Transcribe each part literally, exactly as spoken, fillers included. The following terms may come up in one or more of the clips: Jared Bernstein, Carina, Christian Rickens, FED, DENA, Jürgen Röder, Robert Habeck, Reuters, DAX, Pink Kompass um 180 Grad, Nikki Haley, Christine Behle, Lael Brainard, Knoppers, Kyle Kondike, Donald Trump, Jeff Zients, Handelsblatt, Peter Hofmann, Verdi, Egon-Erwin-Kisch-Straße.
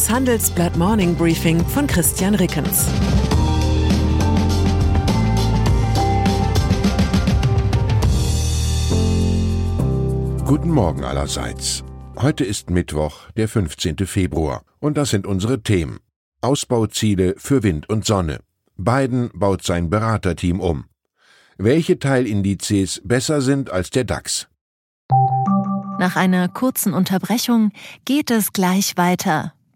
Das Handelsblatt Morning Briefing von Christian Rickens. Guten Morgen allerseits. Heute ist Mittwoch, der fünfzehnten Februar, und das sind unsere Themen. Ausbauziele für Wind und Sonne. Biden baut sein Beraterteam um. Welche Teilindizes besser sind als der DAX? Nach einer kurzen Unterbrechung geht es gleich weiter.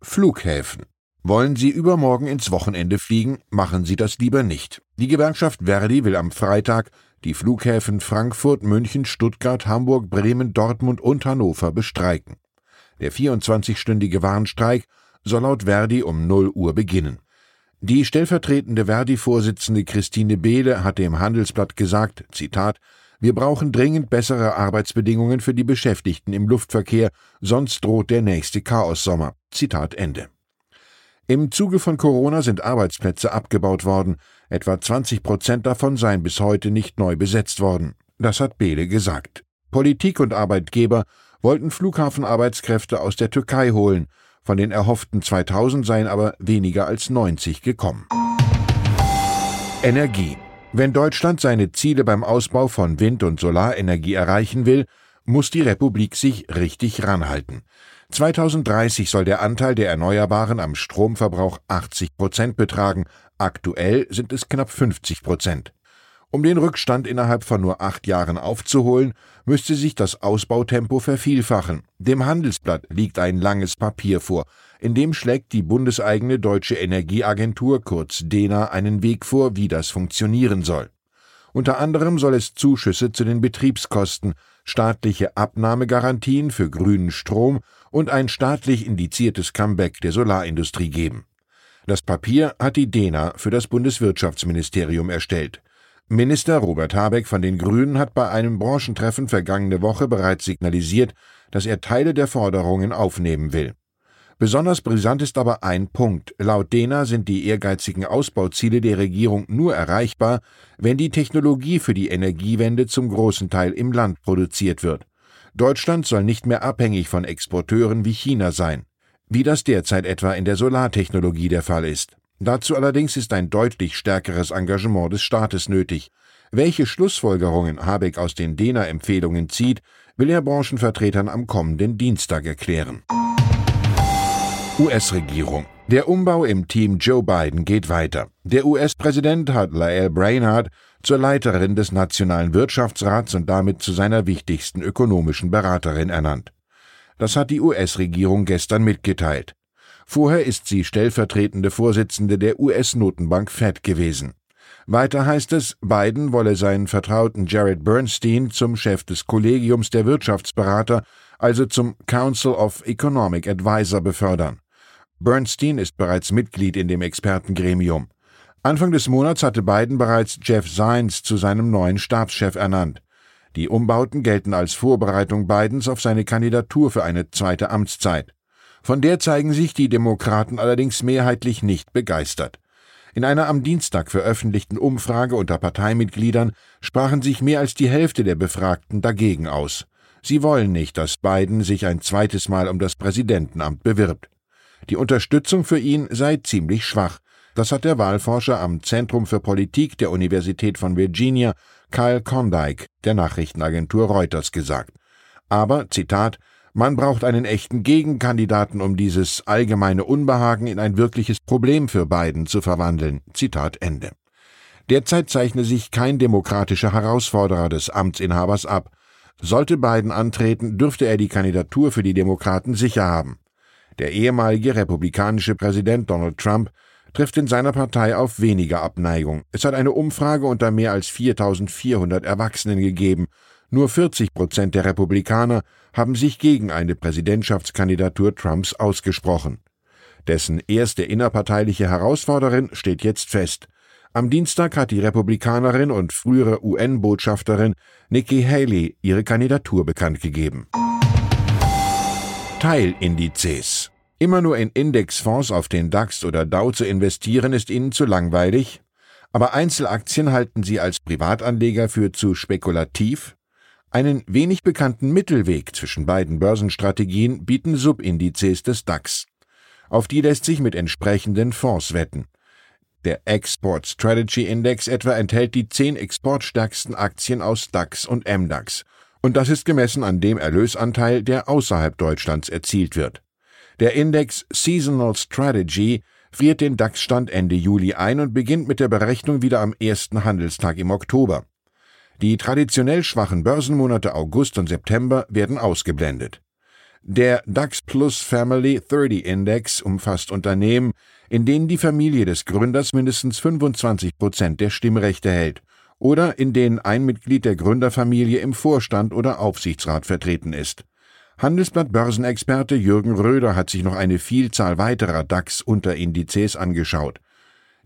Flughäfen. Wollen Sie übermorgen ins Wochenende fliegen, machen Sie das lieber nicht. Die Gewerkschaft Verdi will am Freitag die Flughäfen Frankfurt, München, Stuttgart, Hamburg, Bremen, Dortmund und Hannover bestreiken. Der vierundzwanzigstündige Warnstreik soll laut Verdi um null Uhr beginnen. Die stellvertretende Verdi-Vorsitzende Christine Behle hatte im Handelsblatt gesagt, Zitat, wir brauchen dringend bessere Arbeitsbedingungen für die Beschäftigten im Luftverkehr, sonst droht der nächste Chaossommer. Zitat Ende. Im Zuge von Corona sind Arbeitsplätze abgebaut worden. Etwa zwanzig Prozent davon seien bis heute nicht neu besetzt worden. Das hat Behle gesagt. Politik und Arbeitgeber wollten Flughafenarbeitskräfte aus der Türkei holen. Von den erhofften zweitausend seien aber weniger als neunzig gekommen. Energie. Wenn Deutschland seine Ziele beim Ausbau von Wind- und Solarenergie erreichen will, muss die Republik sich richtig ranhalten. zweitausenddreißig soll der Anteil der Erneuerbaren am Stromverbrauch achtzig Prozent betragen, aktuell sind es knapp fünfzig Prozent. Um den Rückstand innerhalb von nur acht Jahren aufzuholen, müsste sich das Ausbautempo vervielfachen. Dem Handelsblatt liegt ein langes Papier vor, in dem schlägt die bundeseigene Deutsche Energieagentur, kurz DENA, einen Weg vor, wie das funktionieren soll. Unter anderem soll es Zuschüsse zu den Betriebskosten, staatliche Abnahmegarantien für grünen Strom und ein staatlich indiziertes Comeback der Solarindustrie geben. Das Papier hat die DENA für das Bundeswirtschaftsministerium erstellt. Minister Robert Habeck von den Grünen hat bei einem Branchentreffen vergangene Woche bereits signalisiert, dass er Teile der Forderungen aufnehmen will. Besonders brisant ist aber ein Punkt. Laut DENA sind die ehrgeizigen Ausbauziele der Regierung nur erreichbar, wenn die Technologie für die Energiewende zum großen Teil im Land produziert wird. Deutschland soll nicht mehr abhängig von Exporteuren wie China sein, wie das derzeit etwa in der Solartechnologie der Fall ist. Dazu allerdings ist ein deutlich stärkeres Engagement des Staates nötig. Welche Schlussfolgerungen Habeck aus den DENA-Empfehlungen zieht, will er Branchenvertretern am kommenden Dienstag erklären. U S-Regierung. Der Umbau im Team Joe Biden geht weiter. Der U S-Präsident hat Lael Brainard zur Leiterin des Nationalen Wirtschaftsrats und damit zu seiner wichtigsten ökonomischen Beraterin ernannt. Das hat die U S-Regierung gestern mitgeteilt. Vorher ist sie stellvertretende Vorsitzende der U S-Notenbank F E D gewesen. Weiter heißt es, Biden wolle seinen Vertrauten Jared Bernstein zum Chef des Kollegiums der Wirtschaftsberater, also zum Council of Economic Advisor, befördern. Bernstein ist bereits Mitglied in dem Expertengremium. Anfang des Monats hatte Biden bereits Jeff Zients zu seinem neuen Stabschef ernannt. Die Umbauten gelten als Vorbereitung Bidens auf seine Kandidatur für eine zweite Amtszeit. Von der zeigen sich die Demokraten allerdings mehrheitlich nicht begeistert. In einer am Dienstag veröffentlichten Umfrage unter Parteimitgliedern sprachen sich mehr als die Hälfte der Befragten dagegen aus. Sie wollen nicht, dass Biden sich ein zweites Mal um das Präsidentenamt bewirbt. Die Unterstützung für ihn sei ziemlich schwach. Das hat der Wahlforscher am Zentrum für Politik der Universität von Virginia, Kyle Kondike, der Nachrichtenagentur Reuters gesagt. Aber, Zitat, man braucht einen echten Gegenkandidaten, um dieses allgemeine Unbehagen in ein wirkliches Problem für Biden zu verwandeln. Zitat Ende. Derzeit zeichne sich kein demokratischer Herausforderer des Amtsinhabers ab. Sollte Biden antreten, dürfte er die Kandidatur für die Demokraten sicher haben. Der ehemalige republikanische Präsident Donald Trump trifft in seiner Partei auf weniger Abneigung. Es hat eine Umfrage unter mehr als viertausendvierhundert Erwachsenen gegeben. Nur vierzig Prozent der Republikaner haben sich gegen eine Präsidentschaftskandidatur Trumps ausgesprochen. Dessen erste innerparteiliche Herausforderin steht jetzt fest. Am Dienstag hat die Republikanerin und frühere U N-Botschafterin Nikki Haley ihre Kandidatur bekannt gegeben. Teilindizes. Immer nur in Indexfonds auf den DAX oder Dow zu investieren, ist Ihnen zu langweilig? Aber Einzelaktien halten Sie als Privatanleger für zu spekulativ? Einen wenig bekannten Mittelweg zwischen beiden Börsenstrategien bieten Subindizes des DAX. Auf die lässt sich mit entsprechenden Fonds wetten. Der Export Strategy Index etwa enthält die zehn exportstärksten Aktien aus DAX und M DAX. Und das ist gemessen an dem Erlösanteil, der außerhalb Deutschlands erzielt wird. Der Index Seasonal Strategy friert den DAX-Stand Ende Juli ein und beginnt mit der Berechnung wieder am ersten Handelstag im Oktober. Die traditionell schwachen Börsenmonate August und September werden ausgeblendet. Der DAX Plus Family dreißig Index umfasst Unternehmen, in denen die Familie des Gründers mindestens fünfundzwanzig Prozent der Stimmrechte hält oder in denen ein Mitglied der Gründerfamilie im Vorstand oder Aufsichtsrat vertreten ist. Handelsblatt-Börsenexperte Jürgen Röder hat sich noch eine Vielzahl weiterer DAX-Unterindizes angeschaut.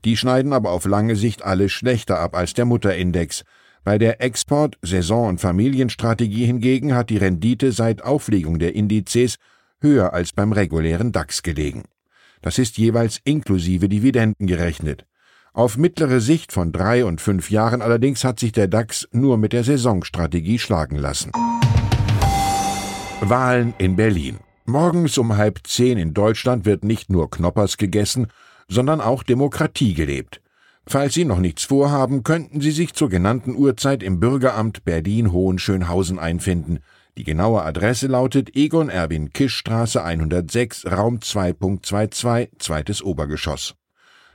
Die schneiden aber auf lange Sicht alle schlechter ab als der Mutterindex. Bei der Export-, Saison- und Familienstrategie hingegen hat die Rendite seit Auflegung der Indizes höher als beim regulären DAX gelegen. Das ist jeweils inklusive Dividenden gerechnet. Auf mittlere Sicht von drei und fünf Jahren allerdings hat sich der DAX nur mit der Saisonstrategie schlagen lassen. Wahlen in Berlin. Morgens um halb zehn in Deutschland wird nicht nur Knoppers gegessen, sondern auch Demokratie gelebt. Falls Sie noch nichts vorhaben, könnten Sie sich zur genannten Uhrzeit im Bürgeramt Berlin-Hohenschönhausen einfinden. Die genaue Adresse lautet Egon-Erwin-Kisch-Straße hundertsechs, Raum zwei Punkt zweiundzwanzig, zweites Obergeschoss.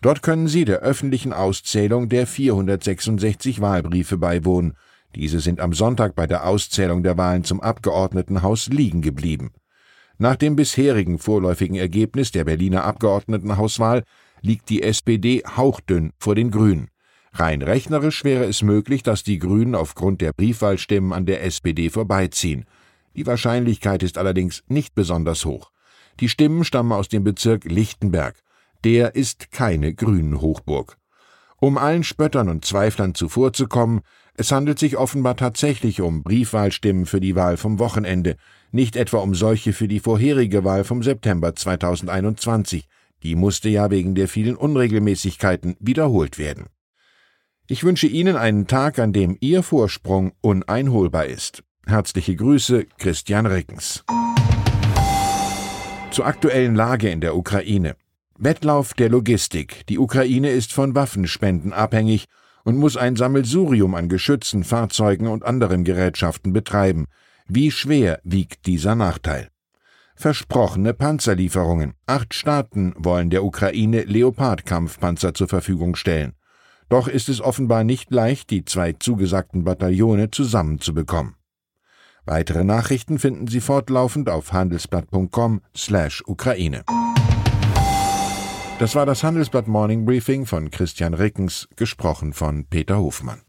Dort können Sie der öffentlichen Auszählung der vierhundertsechsundsechzig Wahlbriefe beiwohnen. Diese sind am Sonntag bei der Auszählung der Wahlen zum Abgeordnetenhaus liegen geblieben. Nach dem bisherigen vorläufigen Ergebnis der Berliner Abgeordnetenhauswahl liegt die S P D hauchdünn vor den Grünen. Rein rechnerisch wäre es möglich, dass die Grünen aufgrund der Briefwahlstimmen an der S P D vorbeiziehen. Die Wahrscheinlichkeit ist allerdings nicht besonders hoch. Die Stimmen stammen aus dem Bezirk Lichtenberg. Der ist keine Grünen-Hochburg. Um allen Spöttern und Zweiflern zuvorzukommen, es handelt sich offenbar tatsächlich um Briefwahlstimmen für die Wahl vom Wochenende, nicht etwa um solche für die vorherige Wahl vom September zweitausendeinundzwanzig. Die musste ja wegen der vielen Unregelmäßigkeiten wiederholt werden. Ich wünsche Ihnen einen Tag, an dem Ihr Vorsprung uneinholbar ist. Herzliche Grüße, Christian Rickens. Zur aktuellen Lage in der Ukraine. Wettlauf der Logistik. Die Ukraine ist von Waffenspenden abhängig und muss ein Sammelsurium an Geschützen, Fahrzeugen und anderen Gerätschaften betreiben. Wie schwer wiegt dieser Nachteil? Versprochene Panzerlieferungen. Acht Staaten wollen der Ukraine Leopard-Kampfpanzer zur Verfügung stellen. Doch ist es offenbar nicht leicht, die zwei zugesagten Bataillone zusammenzubekommen. Weitere Nachrichten finden Sie fortlaufend auf handelsblatt Punkt com Slash Ukraine. Das war das Handelsblatt Morning Briefing von Christian Rickens, gesprochen von Peter Hofmann.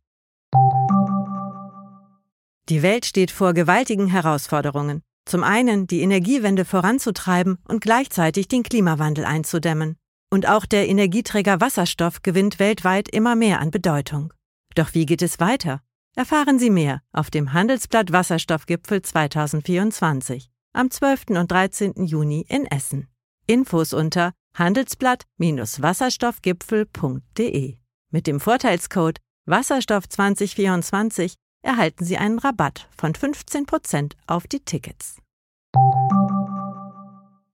Die Welt steht vor gewaltigen Herausforderungen. Zum einen die Energiewende voranzutreiben und gleichzeitig den Klimawandel einzudämmen. Und auch der Energieträger Wasserstoff gewinnt weltweit immer mehr an Bedeutung. Doch wie geht es weiter? Erfahren Sie mehr auf dem Handelsblatt Wasserstoffgipfel zweitausendvierundzwanzig am zwölften und dreizehnten Juni in Essen. Infos unter handelsblatt Bindestrich wasserstoffgipfel Punkt de. Mit dem Vorteilscode Wasserstoff zwanzig vierundzwanzig erhalten Sie einen Rabatt von fünfzehn Prozent auf die Tickets.